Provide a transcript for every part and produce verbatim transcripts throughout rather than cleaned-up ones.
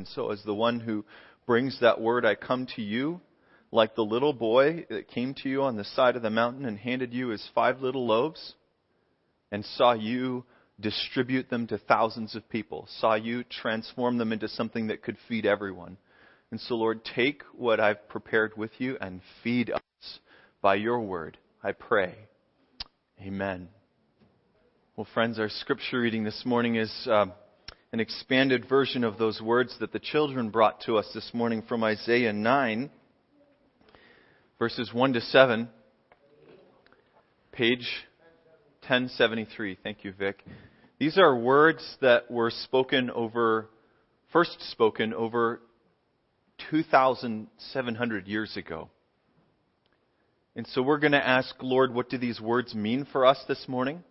And so as the one who brings that word, I come to you like the little boy that came to you on the side of the mountain and handed you his five little loaves and saw you distribute them to thousands of people, saw you transform them into something that could feed everyone. And so, Lord, take what I've prepared with you and feed us by your word, I pray. Amen. Well, friends, our scripture reading this morning is uh, an expanded version of those words that the children brought to us this morning from Isaiah nine, verses one to seven, page ten seventy-three. Thank you, Vic. These are words that were spoken over, first spoken over two thousand seven hundred years ago. And so we're going to ask, Lord, what do these words mean for us this morning?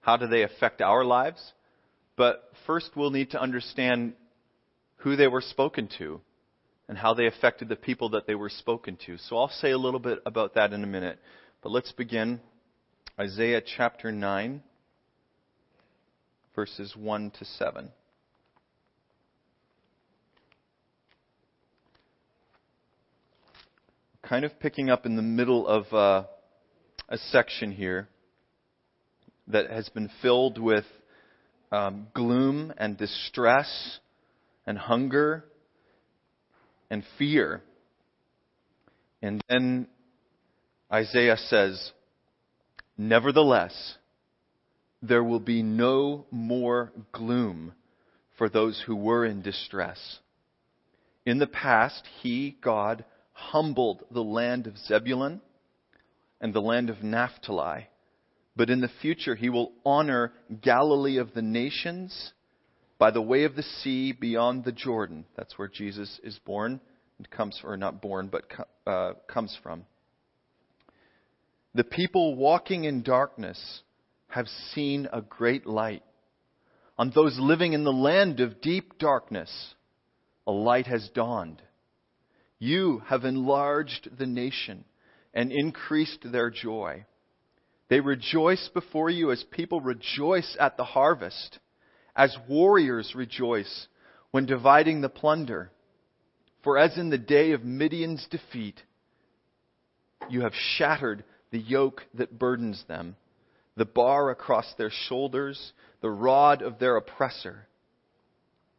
How do they affect our lives? But first we'll need to understand who they were spoken to and how they affected the people that they were spoken to. So I'll say a little bit about that in a minute. But let's begin Isaiah chapter nine, verses one to seven. Kind of picking up in the middle of uh, a section here that has been filled with um, gloom and distress and hunger and fear. And then Isaiah says, "Nevertheless, there will be no more gloom for those who were in distress. In the past, he, God, humbled the land of Zebulun and the land of Naphtali. But in the future he will honor Galilee of the nations by the way of the sea beyond the Jordan." That's where Jesus is born and comes, or not born, but uh, comes from. "The people walking in darkness have seen a great light. On those living in the land of deep darkness, a light has dawned. You have enlarged the nation and increased their joy. They rejoice before you as people rejoice at the harvest, as warriors rejoice when dividing the plunder. For as in the day of Midian's defeat, you have shattered the yoke that burdens them, the bar across their shoulders, the rod of their oppressor.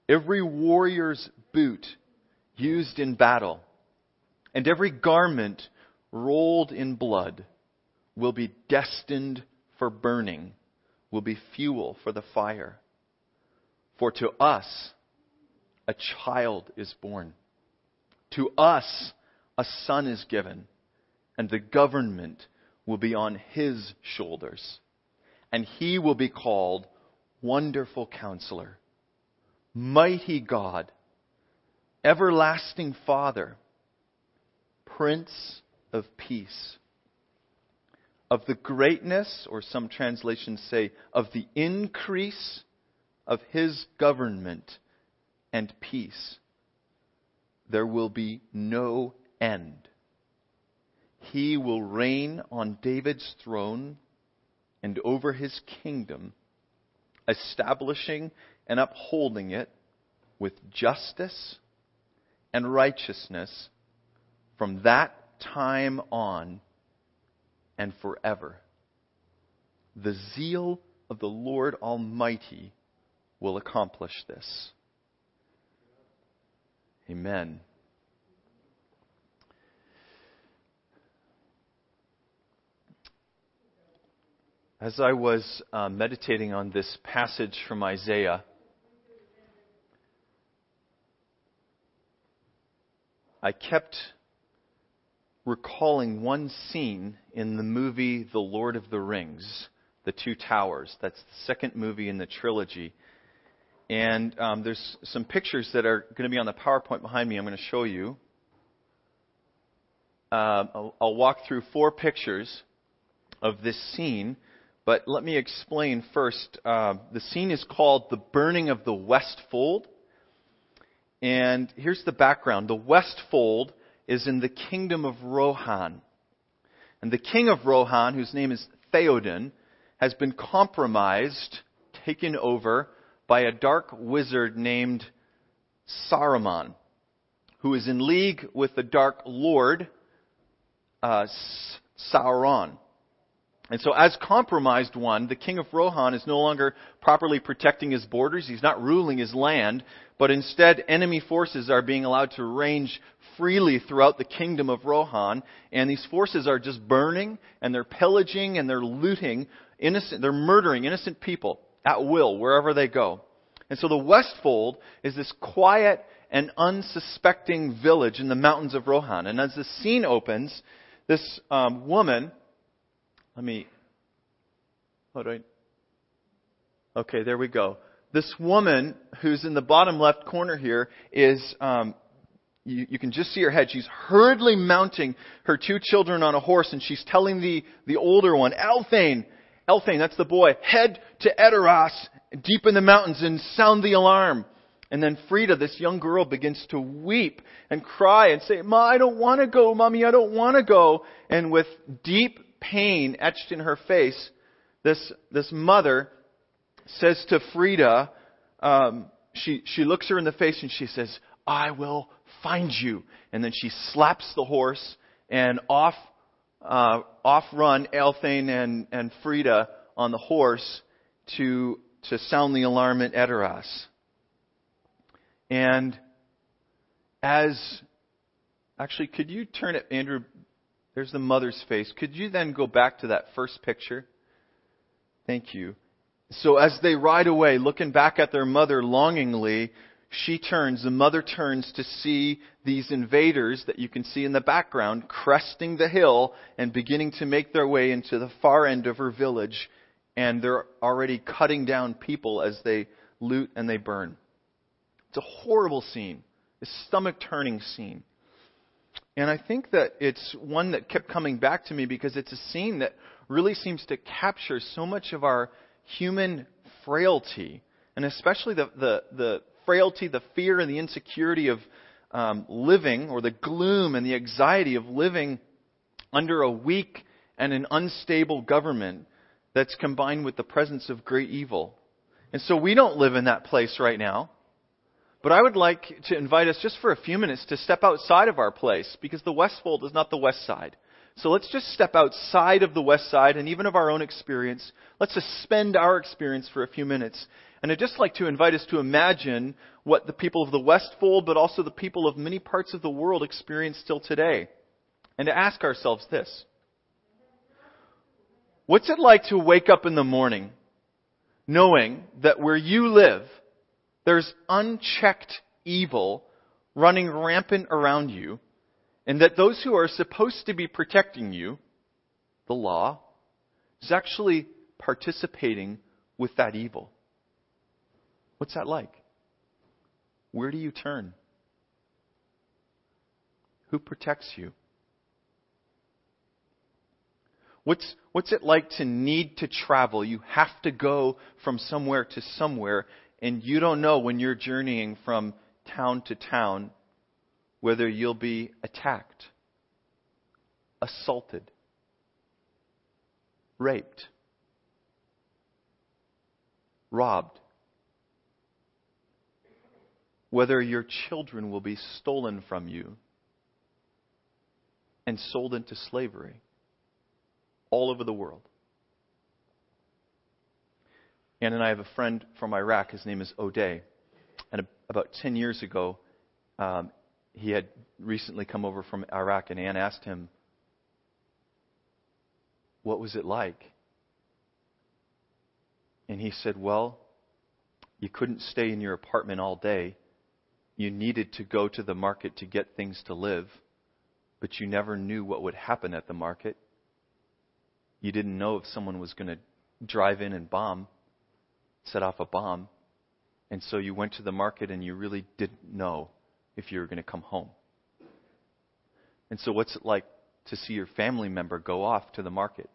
Every warrior's boot used in battle, and every garment rolled in blood will be destined for burning, will be fuel for the fire. For to us a child is born. To us a son is given, and the government will be on his shoulders. And he will be called Wonderful Counselor, Mighty God, Everlasting Father, Prince of Peace. Of the greatness," or some translations say, "of the increase of his government and peace, there will be no end. He will reign on David's throne and over his kingdom, establishing and upholding it with justice and righteousness from that time on and forever. The zeal of the Lord Almighty will accomplish this." Amen. As I was uh, meditating on this passage from Isaiah, I kept recalling one scene in the movie The Lord of the Rings, The Two Towers. That's the second movie in the trilogy. And um, there's some pictures that are going to be on the PowerPoint behind me I'm going to show you. Uh, I'll, I'll walk through four pictures of this scene, but let me explain first. Uh, the scene is called The Burning of the Westfold. And here's the background. The Westfold is in the kingdom of Rohan. And the king of Rohan, whose name is Theoden, has been compromised, taken over by a dark wizard named Saruman, who is in league with the Dark Lord, uh, Sauron. And so as compromised one, the king of Rohan is no longer properly protecting his borders. He's not ruling his land, but instead enemy forces are being allowed to range freely throughout the kingdom of Rohan. And these forces are just burning, and they're pillaging, and they're looting innocent, they're murdering innocent people at will, wherever they go. And so the Westfold is this quiet and unsuspecting village in the mountains of Rohan. And as the scene opens, this um, woman... Let me, how do I, okay, there we go. This woman who's in the bottom left corner here is, um, you, you can just see her head. She's hurriedly mounting her two children on a horse, and she's telling the, the older one, Elthain, Elthain, that's the boy, head to Edoras, deep in the mountains, and sound the alarm. And then Frieda, this young girl, begins to weep and cry and say, Ma, I don't want to go, Mommy, I don't want to go. And with deep pain etched in her face, this this mother says to Frieda, um, she she looks her in the face and she says, I will find you. And then she slaps the horse, and off uh, off run Elthain and, and Frieda on the horse to to sound the alarm at Edoras. And as actually, could you turn it, Andrew? There's the mother's face. Could you then go back to that first picture? Thank you. So as they ride away, looking back at their mother longingly, she turns, the mother turns to see these invaders that you can see in the background cresting the hill and beginning to make their way into the far end of her village. And they're already cutting down people as they loot and they burn. It's a horrible scene, a stomach-turning scene. And I think that it's one that kept coming back to me because it's a scene that really seems to capture so much of our human frailty, and especially the the, the frailty, the fear, and the insecurity of um, living, or the gloom and the anxiety of living under a weak and an unstable government that's combined with the presence of great evil. And so we don't live in that place right now. But I would like to invite us just for a few minutes to step outside of our place, because the Westfold is not the West Side. So let's just step outside of the West Side and even of our own experience. Let's suspend our experience for a few minutes. And I'd just like to invite us to imagine what the people of the Westfold, but also the people of many parts of the world, experience still today. And to ask ourselves this. What's it like to wake up in the morning knowing that where you live, there's unchecked evil running rampant around you, and that those who are supposed to be protecting you, the law, is actually participating with that evil? What's that like? Where do you turn? Who protects you? What's what's it like to need to travel? You have to go from somewhere to somewhere. And you don't know when you're journeying from town to town whether you'll be attacked, assaulted, raped, robbed, whether your children will be stolen from you and sold into slavery all over the world. Anna and I have a friend from Iraq. His name is Oday. And about ten years ago, um, he had recently come over from Iraq, and Anna asked him, what was it like? And he said, well, you couldn't stay in your apartment all day. You needed to go to the market to get things to live, but you never knew what would happen at the market. You didn't know if someone was going to drive in and bomb. set off a bomb, and so you went to the market and you really didn't know if you were going to come home. And so what's it like to see your family member go off to the market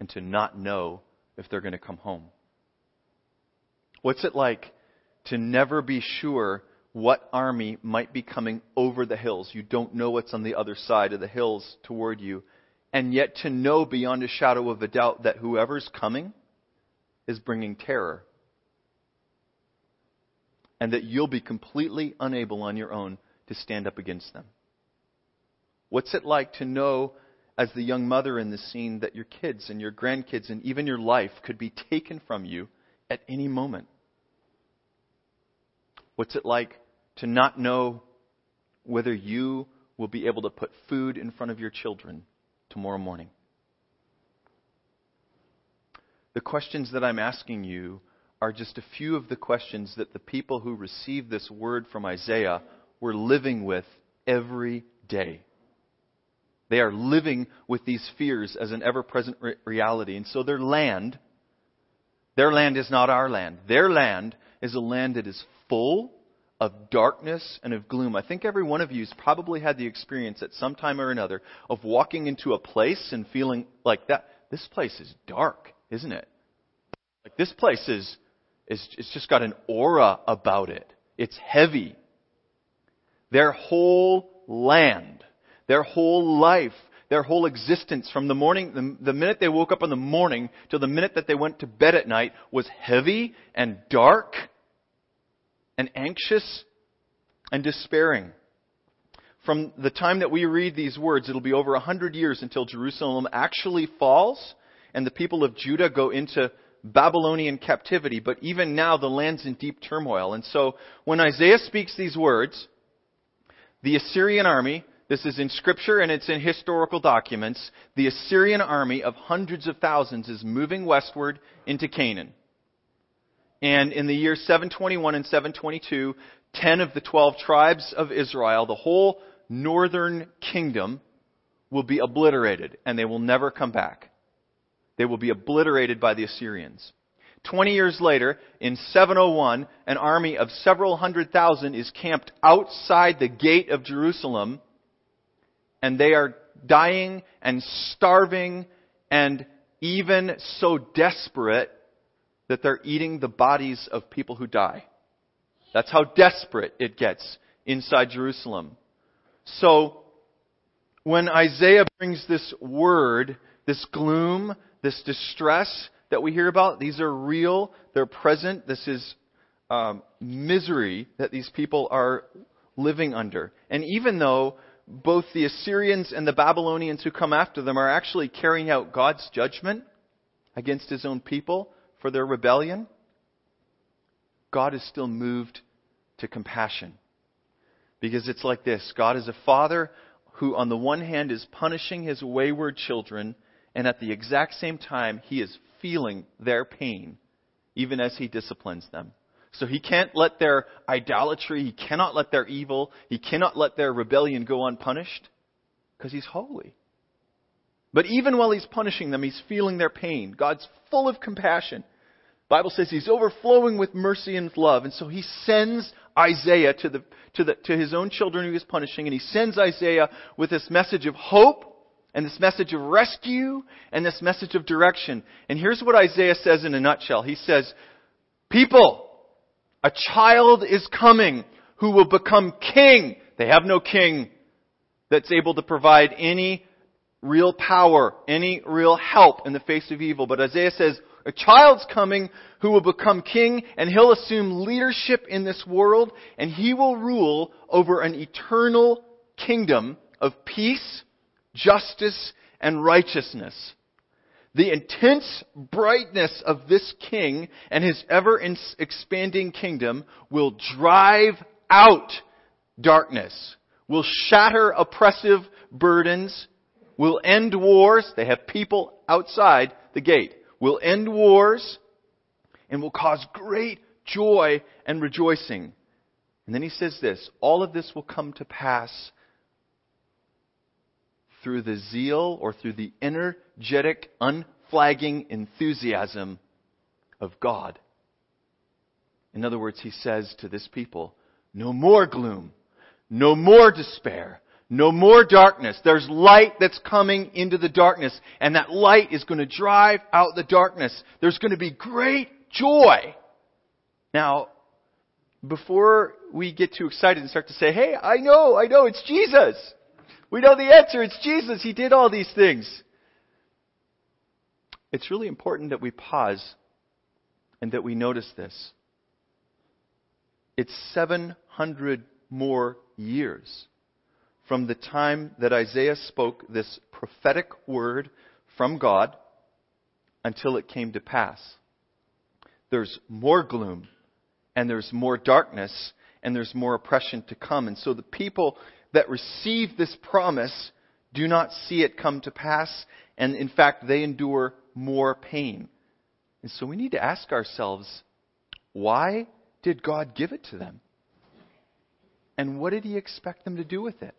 and to not know if they're going to come home? What's it like to never be sure what army might be coming over the hills? You don't know what's on the other side of the hills toward you, and yet to know beyond a shadow of a doubt that whoever's coming is bringing terror. and that you'll be completely unable on your own to stand up against them. What's it like to know, as the young mother in this scene, that your kids and your grandkids and even your life could be taken from you at any moment? What's it like to not know whether you will be able to put food in front of your children tomorrow morning? The questions that I'm asking you are just a few of the questions that the people who received this word from Isaiah were living with every day. They are living with these fears as an ever-present re- reality. And so their land, their land is not our land. Their land is a land that is full of darkness and of gloom. I think every one of you has probably had the experience at some time or another of walking into a place and feeling like that. This place is dark, isn't it? Like this place is, is it's just got an aura about it. It's heavy. Their whole land, their whole life, their whole existence from the morning, the, the minute they woke up in the morning till the minute that they went to bed at night was heavy and dark and anxious and despairing. From the time that we read these words, it'll be over a hundred years until Jerusalem actually falls and the people of Judah go into Babylonian captivity. But even now, the land's in deep turmoil. And so when Isaiah speaks these words, the Assyrian army, this is in Scripture and it's in historical documents, the Assyrian army of hundreds of thousands is moving westward into Canaan. And in the year seven twenty-one and seven twenty-two, ten of the twelve tribes of Israel, the whole northern kingdom, will be obliterated, and they will never come back. They will be obliterated by the Assyrians. Twenty years later, in seven oh one, an army of several hundred thousand is camped outside the gate of Jerusalem, and they are dying and starving and even so desperate that they're eating the bodies of people who die. That's how desperate it gets inside Jerusalem. So when Isaiah brings this word, this gloom, this distress that we hear about, these are real, they're present. This is um, misery that these people are living under. And even though both the Assyrians and the Babylonians who come after them are actually carrying out God's judgment against his own people for their rebellion, God is still moved to compassion. Because it's like this. God is a father who on the one hand is punishing his wayward children, and at the exact same time he is feeling their pain even as he disciplines them. So he can't let their idolatry, he cannot let their evil, he cannot let their rebellion go unpunished because he's holy. But even while he's punishing them, he's feeling their pain. God's full of compassion. The Bible says he's overflowing with mercy and love. And so he sends Isaiah to the to the to his own children who he's punishing, and he sends Isaiah with this message of hope and this message of rescue and this message of direction. And here's what Isaiah says in a nutshell. He says, people, a child is coming who will become king. They have no king that's able to provide any real power, any real help in the face of evil. But Isaiah says, a child's coming who will become king, and he'll assume leadership in this world, and he will rule over an eternal kingdom of peace, justice, and righteousness. The intense brightness of this king and his ever-expanding kingdom will drive out darkness, will shatter oppressive burdens, will end wars. They have people outside the gate. Will end wars and will cause great joy and rejoicing. And then he says this, all of this will come to pass through the zeal or through the energetic, unflagging enthusiasm of God. In other words, he says to this people, no more gloom, no more despair, no more darkness. There's light that's coming into the darkness, and that light is going to drive out the darkness. There's going to be great joy. Now, before we get too excited and start to say, hey, I know, I know, it's Jesus. We know the answer. It's Jesus. He did all these things. It's really important that we pause and that we notice this. It's seven hundred more years from the time that Isaiah spoke this prophetic word from God until it came to pass. There's more gloom, and there's more darkness, and there's more oppression to come. And so the people that receive this promise do not see it come to pass, and in fact, they endure more pain. And so we need to ask ourselves, why did God give it to them? And what did he expect them to do with it?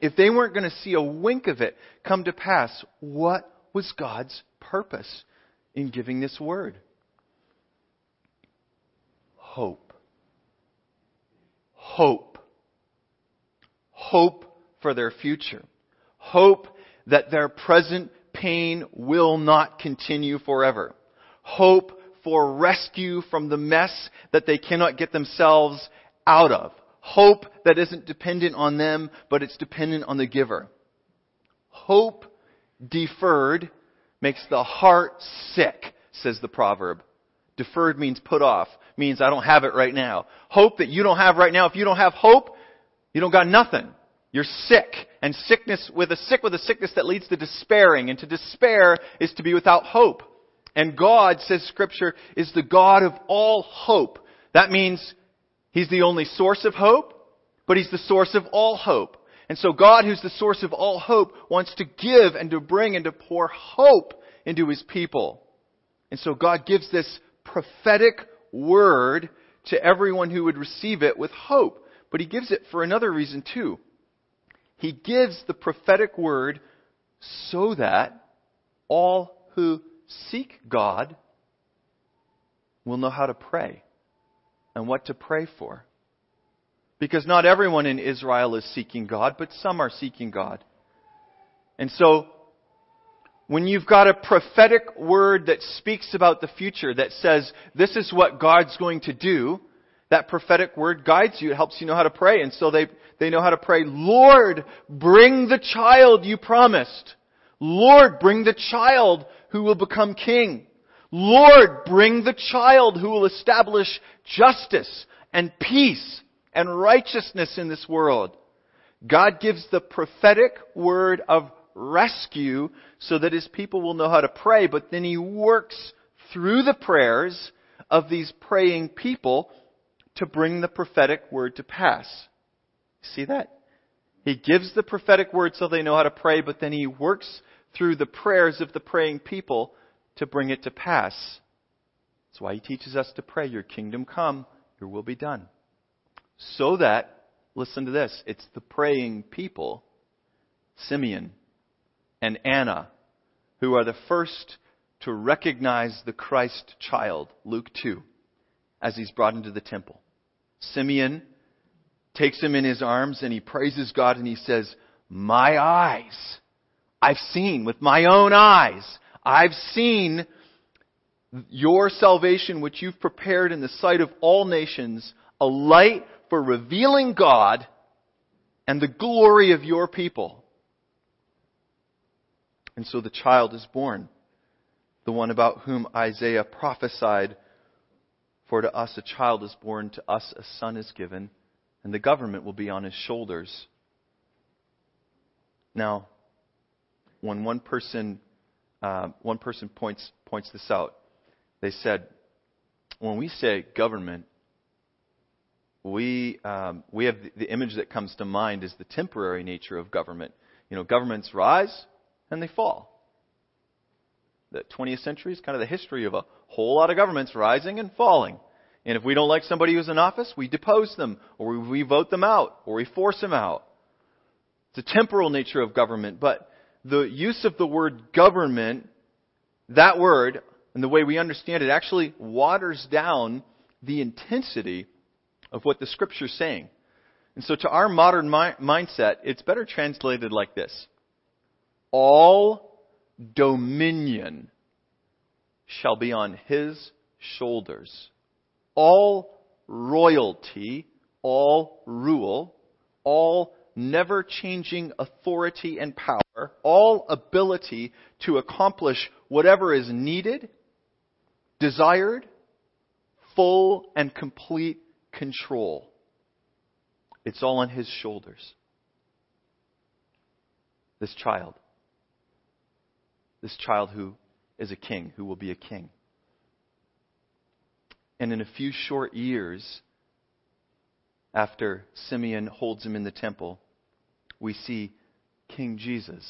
If they weren't going to see a wink of it come to pass, what was God's purpose in giving this word? Hope. Hope. Hope for their future. Hope that their present pain will not continue forever. Hope for rescue from the mess that they cannot get themselves out of. Hope that isn't dependent on them, but it's dependent on the giver. Hope deferred makes the heart sick, says the proverb. Deferred means put off, means I don't have it right now. Hope that you don't have right now. If you don't have hope, you don't got nothing. You're sick, and sickness with a sick with a sickness that leads to despairing, and to despair is to be without hope. And God, says Scripture, is the God of all hope. That means He's the only source of hope, but He's the source of all hope. And so God, who's the source of all hope, wants to give and to bring and to pour hope into His people. And so God gives this prophetic word to everyone who would receive it with hope. But He gives it for another reason too. He gives the prophetic word so that all who seek God will know how to pray and what to pray for. Because not everyone in Israel is seeking God, but some are seeking God. And so, when you've got a prophetic word that speaks about the future, that says, this is what God's going to do, that prophetic word guides you. It helps you know how to pray. And so they, they know how to pray, Lord, bring the child you promised. Lord, bring the child who will become king. Lord, bring the child who will establish justice and peace and righteousness in this world. God gives the prophetic word of rescue so that His people will know how to pray, but then He works through the prayers of these praying people to bring the prophetic word to pass. See that? He gives the prophetic word so they know how to pray, but then He works through the prayers of the praying people to bring it to pass. That's why He teaches us to pray, your kingdom come, your will be done. So that, listen to this, it's the praying people, Simeon and Anna, who are the first to recognize the Christ child, Luke two, as He's brought into the temple. Simeon takes Him in his arms and he praises God and he says, my eyes, I've seen with my own eyes, I've seen your salvation, which you've prepared in the sight of all nations, a light for revealing God and the glory of your people. And so the child is born, the one about whom Isaiah prophesied, for to us a child is born, to us a son is given, and the government will be on His shoulders. Now, when one person Uh, one person points points this out. They said, when we say government, we um, we have the, the image that comes to mind is the temporary nature of government. You know, governments rise and they fall. The twentieth century is kind of the history of a whole lot of governments rising and falling. And if we don't like somebody who's in office, we depose them, or we vote them out, or we force them out. It's a temporal nature of government, but the use of the word government, that word, and the way we understand it, actually waters down the intensity of what the Scripture's saying. And so to our modern mi- mindset, it's better translated like this. All dominion shall be on His shoulders. All royalty, all rule, all never-changing authority and power, all ability to accomplish whatever is needed, desired, full and complete control. It's all on his shoulders. This child. This child who is a king, who will be a king. And in a few short years, after Simeon holds him in the temple, we see King Jesus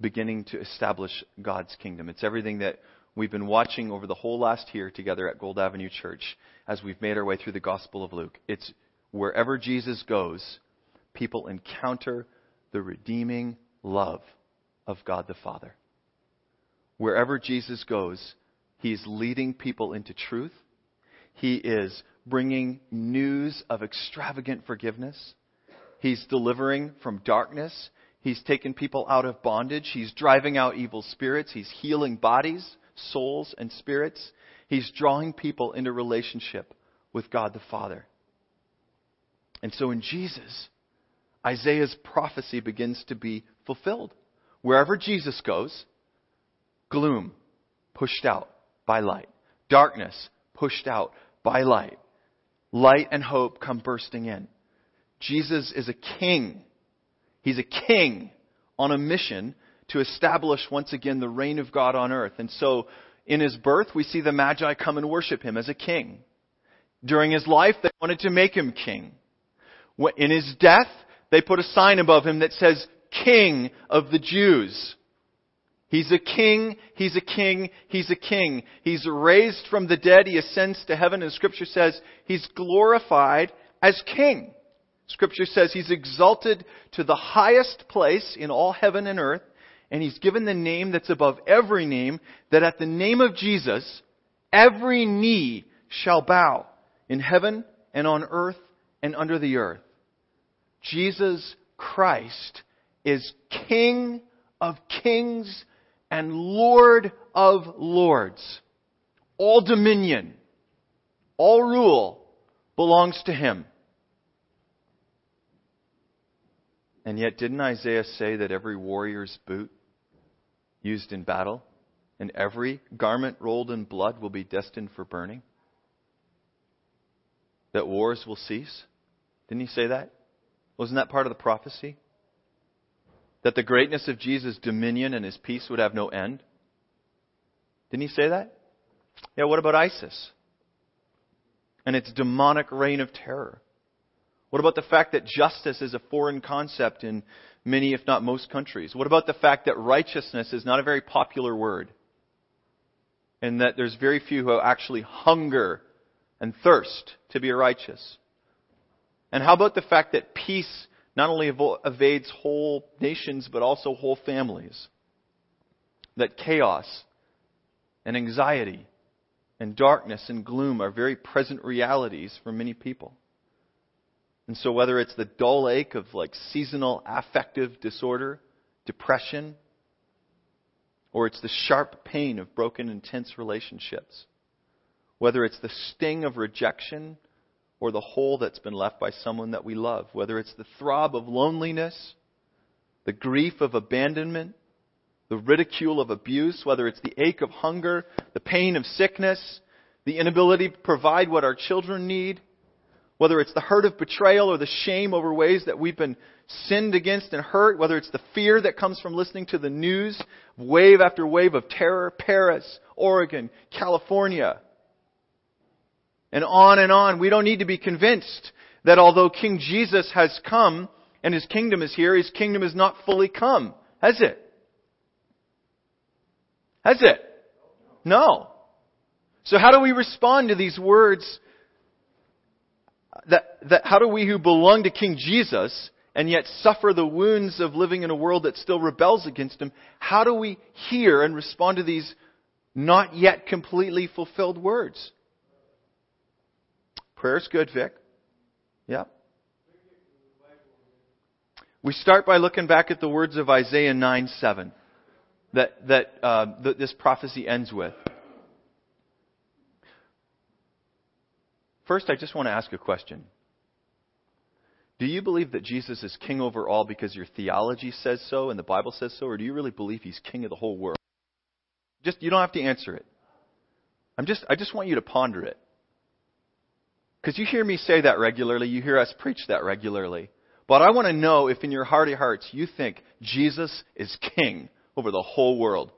beginning to establish God's kingdom. It's everything that we've been watching over the whole last year together at Gold Avenue Church as we've made our way through the Gospel of Luke. It's wherever Jesus goes, people encounter the redeeming love of God the Father. Wherever Jesus goes, he's leading people into truth. He is bringing news of extravagant forgiveness. He's delivering from darkness. He's taken people out of bondage. He's driving out evil spirits. He's healing bodies, souls, and spirits. He's drawing people into relationship with God the Father. And so in Jesus, Isaiah's prophecy begins to be fulfilled. Wherever Jesus goes, gloom pushed out by light. Darkness pushed out by light. Light and hope come bursting in. Jesus is a king. He's a king on a mission to establish once again the reign of God on earth. And so in his birth, we see the Magi come and worship him as a king. During his life, they wanted to make him king. In his death, they put a sign above him that says, King of the Jews. He's a king, he's a king, he's a king. He's raised from the dead, he ascends to heaven, and Scripture says he's glorified as king. Scripture says he's exalted to the highest place in all heaven and earth, and he's given the name that's above every name, that at the name of Jesus, every knee shall bow in heaven and on earth and under the earth. Jesus Christ is King of kings and Lord of lords. All dominion, all rule belongs to him. And yet, didn't Isaiah say that every warrior's boot used in battle and every garment rolled in blood will be destined for burning? That wars will cease? Didn't he say that? Wasn't that part of the prophecy? That the greatness of Jesus' dominion and his peace would have no end? Didn't he say that? Yeah, what about ISIS? And its demonic reign of terror? What about the fact that justice is a foreign concept in many, if not most, countries? What about the fact that righteousness is not a very popular word? And that there's very few who actually hunger and thirst to be righteous? And how about the fact that peace not only evades whole nations, but also whole families? That chaos and anxiety and darkness and gloom are very present realities for many people. And so whether it's the dull ache of like seasonal affective disorder, depression, or it's the sharp pain of broken, intense relationships, whether it's the sting of rejection or the hole that's been left by someone that we love, whether it's the throb of loneliness, the grief of abandonment, the ridicule of abuse, whether it's the ache of hunger, the pain of sickness, the inability to provide what our children need, whether it's the hurt of betrayal or the shame over ways that we've been sinned against and hurt, whether it's the fear that comes from listening to the news, wave after wave of terror, Paris, Oregon, California, and on and on. We don't need to be convinced that although King Jesus has come and his kingdom is here, his kingdom is not fully come. Has it? Has it? No. So how do we respond to these words? That, that how do we who belong to King Jesus and yet suffer the wounds of living in a world that still rebels against him, how do we hear and respond to these not yet completely fulfilled words? Prayer's good, Vic. Yeah. We start by looking back at the words of Isaiah nine seven that, that uh, th- this prophecy ends with. First, I just want to ask a question. Do you believe that Jesus is king over all because your theology says so and the Bible says so, or do you really believe he's king of the whole world? Just, you don't have to answer it. I'm just, I just want you to ponder it. Because you hear me say that regularly. You hear us preach that regularly. But I want to know if in your heart of hearts you think Jesus is king over the whole world.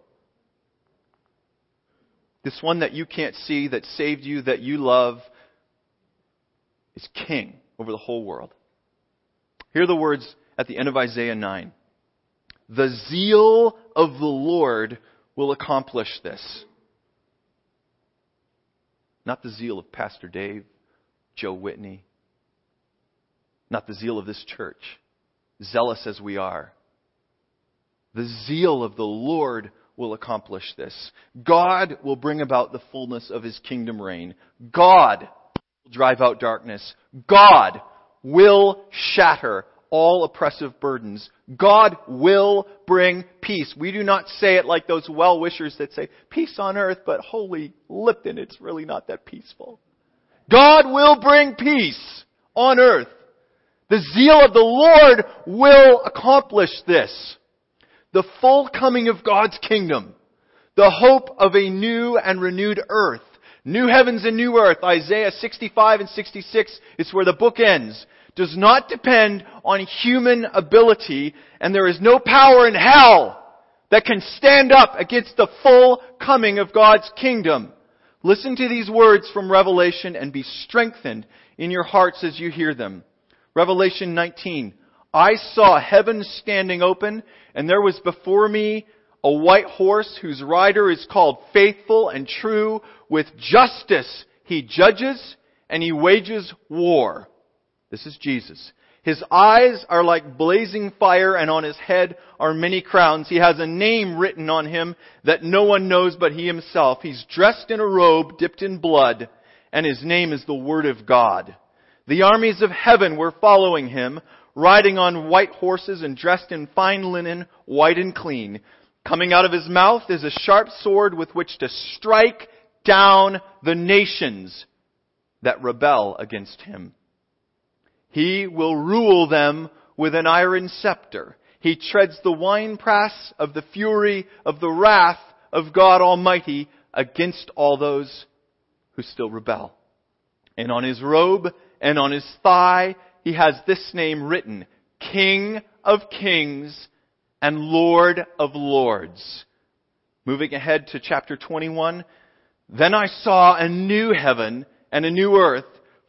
This one that you can't see, that saved you, that you love, is king over the whole world. Hear the words at the end of Isaiah nine. The zeal of the Lord will accomplish this. Not the zeal of Pastor Dave, Joe Whitney. Not the zeal of this church, zealous as we are. The zeal of the Lord will accomplish this. God will bring about the fullness of His kingdom reign. God will drive out darkness. God will shatter all oppressive burdens. God will bring peace. We do not say it like those well-wishers that say, peace on earth, but holy Lipton, it's really not that peaceful. God will bring peace on earth. The zeal of the Lord will accomplish this. The full coming of God's kingdom. The hope of a new and renewed earth. New heavens and new earth. Isaiah sixty-five and sixty-six is where the book ends. Does not depend on human ability, and there is no power in hell that can stand up against the full coming of God's kingdom. Listen to these words from Revelation and be strengthened in your hearts as you hear them. Revelation nineteen. I saw heaven standing open, and there was before me a white horse whose rider is called Faithful and True. With justice he judges and he wages war. This is Jesus. His eyes are like blazing fire, and on his head are many crowns. He has a name written on him that no one knows but he himself. He's dressed in a robe dipped in blood, and his name is the Word of God. The armies of heaven were following him, riding on white horses and dressed in fine linen, white and clean. Coming out of his mouth is a sharp sword with which to strike down the nations that rebel against him. He will rule them with an iron scepter. He treads the winepress of the fury of the wrath of God Almighty against all those who still rebel. And on his robe and on his thigh, he has this name written, King of Kings and Lord of Lords. Moving ahead to chapter twenty-one. Then I saw a new heaven and a new earth.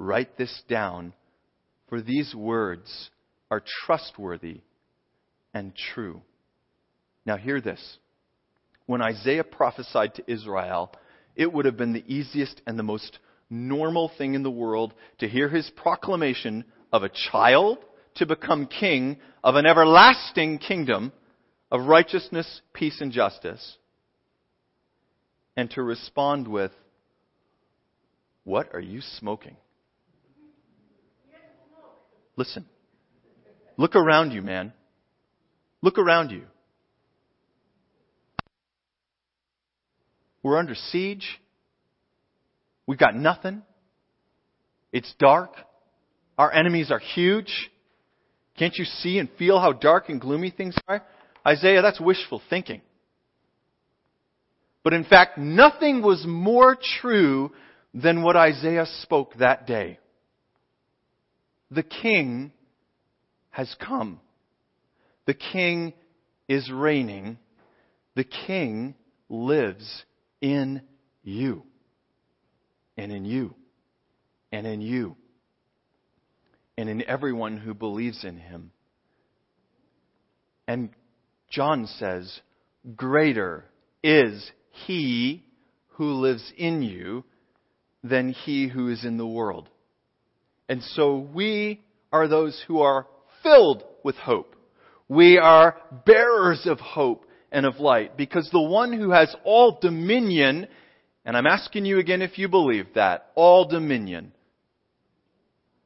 Write this down, for these words are trustworthy and true. Now hear this. When Isaiah prophesied to Israel, it would have been the easiest and the most normal thing in the world to hear his proclamation of a child to become king of an everlasting kingdom of righteousness, peace, and justice, and to respond with, What are you smoking? Listen, look around you, man. Look around you. We're under siege. We've got nothing. It's dark. Our enemies are huge. Can't you see and feel how dark and gloomy things are? Isaiah, that's wishful thinking. But in fact, nothing was more true than what Isaiah spoke that day. The King has come. The King is reigning. The King lives in you. And in you. And in you. and in everyone who believes in him. And John says, greater is he who lives in you than he who is in the world. And so we are those who are filled with hope. We are bearers of hope and of light, because the one who has all dominion, and I'm asking you again if you believe that, all dominion,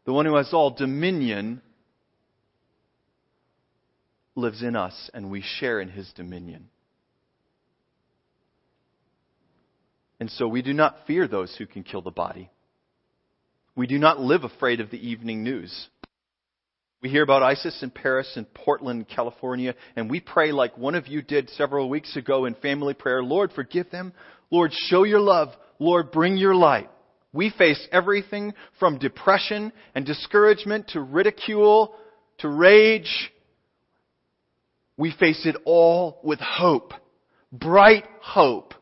the one who has all dominion lives in us, and we share in his dominion. And so we do not fear those who can kill the body. We do not live afraid of the evening news. We hear about ISIS in Paris and Portland, California, and we pray like one of you did several weeks ago in family prayer, Lord, forgive them. Lord, show your love. Lord, bring your light. We face everything from depression and discouragement to ridicule to rage. We face it all with hope, bright hope,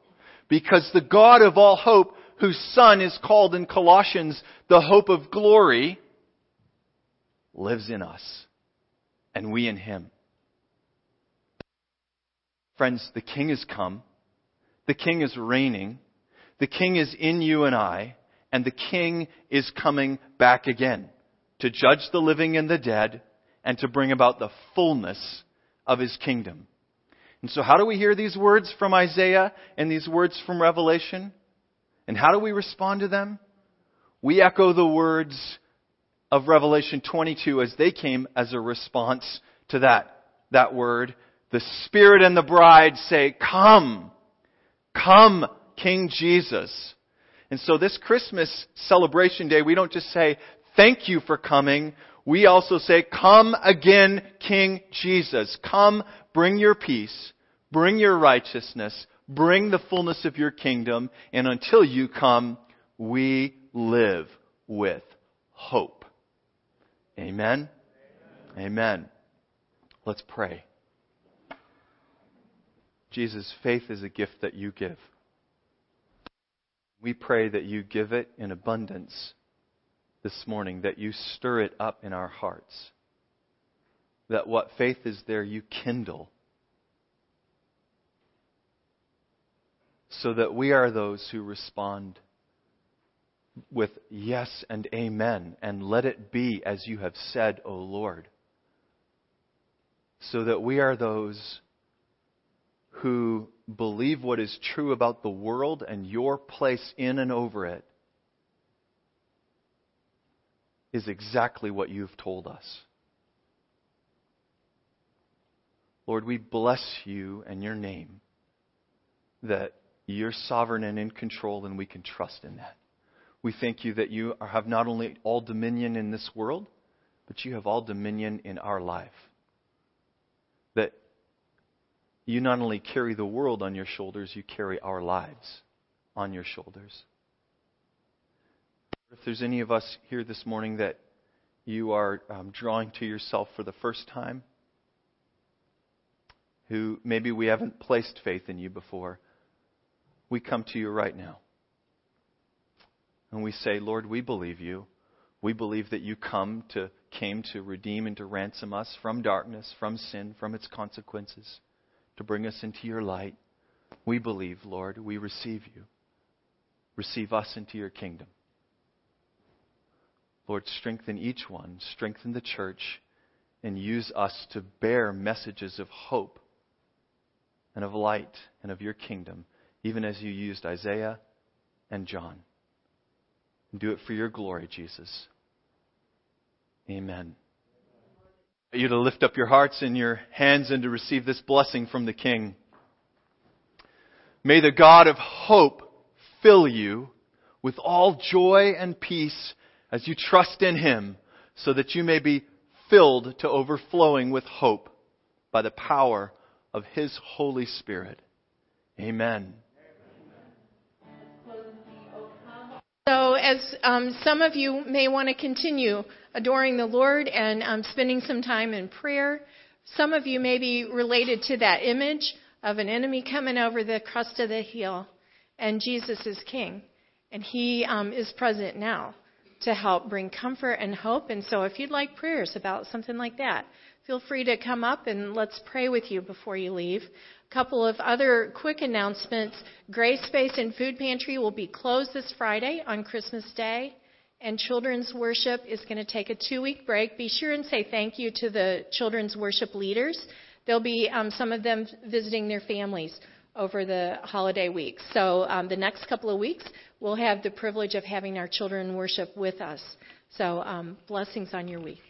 because the God of all hope, whose Son is called in Colossians the hope of glory, lives in us, and we in him. Friends, the King has come. The King is reigning. The King is in you and I, and the King is coming back again to judge the living and the dead and to bring about the fullness of his kingdom. And so how do we hear these words from Isaiah and these words from Revelation? And how do we respond to them? We echo the words of Revelation twenty-two as they came as a response to that, that word. The Spirit and the bride say, come, come, King Jesus. And so this Christmas celebration day, we don't just say, thank you for coming. We also say, come again, King Jesus. Come, bring your peace, bring your righteousness, bring the fullness of your kingdom. And until you come, we live with hope. Amen? Amen? Amen. Let's pray. Jesus, faith is a gift that you give. We pray that you give it in abundance this morning, that you stir it up in our hearts, that what faith is there you kindle, so that we are those who respond with yes and amen, and let it be as you have said, O Lord, so that we are those who believe what is true about the world and your place in and over it is exactly what you've told us. Lord, we bless you and your name, that you're sovereign and in control, and we can trust in that. We thank you that you have not only all dominion in this world, but you have all dominion in our life. That you not only carry the world on your shoulders, you carry our lives on your shoulders. If there's any of us here this morning that you are um, drawing to yourself for the first time, who maybe we haven't placed faith in you before, we come to you right now. And we say, Lord, we believe you. We believe that you come to came to redeem and to ransom us from darkness, from sin, from its consequences, to bring us into your light. We believe, Lord, we receive you. Receive us into your kingdom. Lord, strengthen each one, strengthen the church, and use us to bear messages of hope and of light and of your kingdom, even as you used Isaiah and John. Do it for your glory, Jesus. Amen. I want you to lift up your hearts and your hands and to receive this blessing from the King. May the God of hope fill you with all joy and peace as you trust in him, so that you may be filled to overflowing with hope by the power of his Holy Spirit. Amen. So as um, some of you may want to continue adoring the Lord and um, spending some time in prayer, some of you may be related to that image of an enemy coming over the crest of the hill. And Jesus is King, and he um, is present now. to help bring comfort and hope. And so if you'd like prayers about something like that, feel free to come up and let's pray with you before you leave. A couple of other quick announcements. Gray Space and Food Pantry will be closed this Friday on Christmas Day, and children's worship is going to take a two-week break. Be sure and say thank you to the children's worship leaders. There'll be um, some of them visiting their families over the holiday week. So um, the next couple of weeks, we'll have the privilege of having our children worship with us. So um, blessings on your week.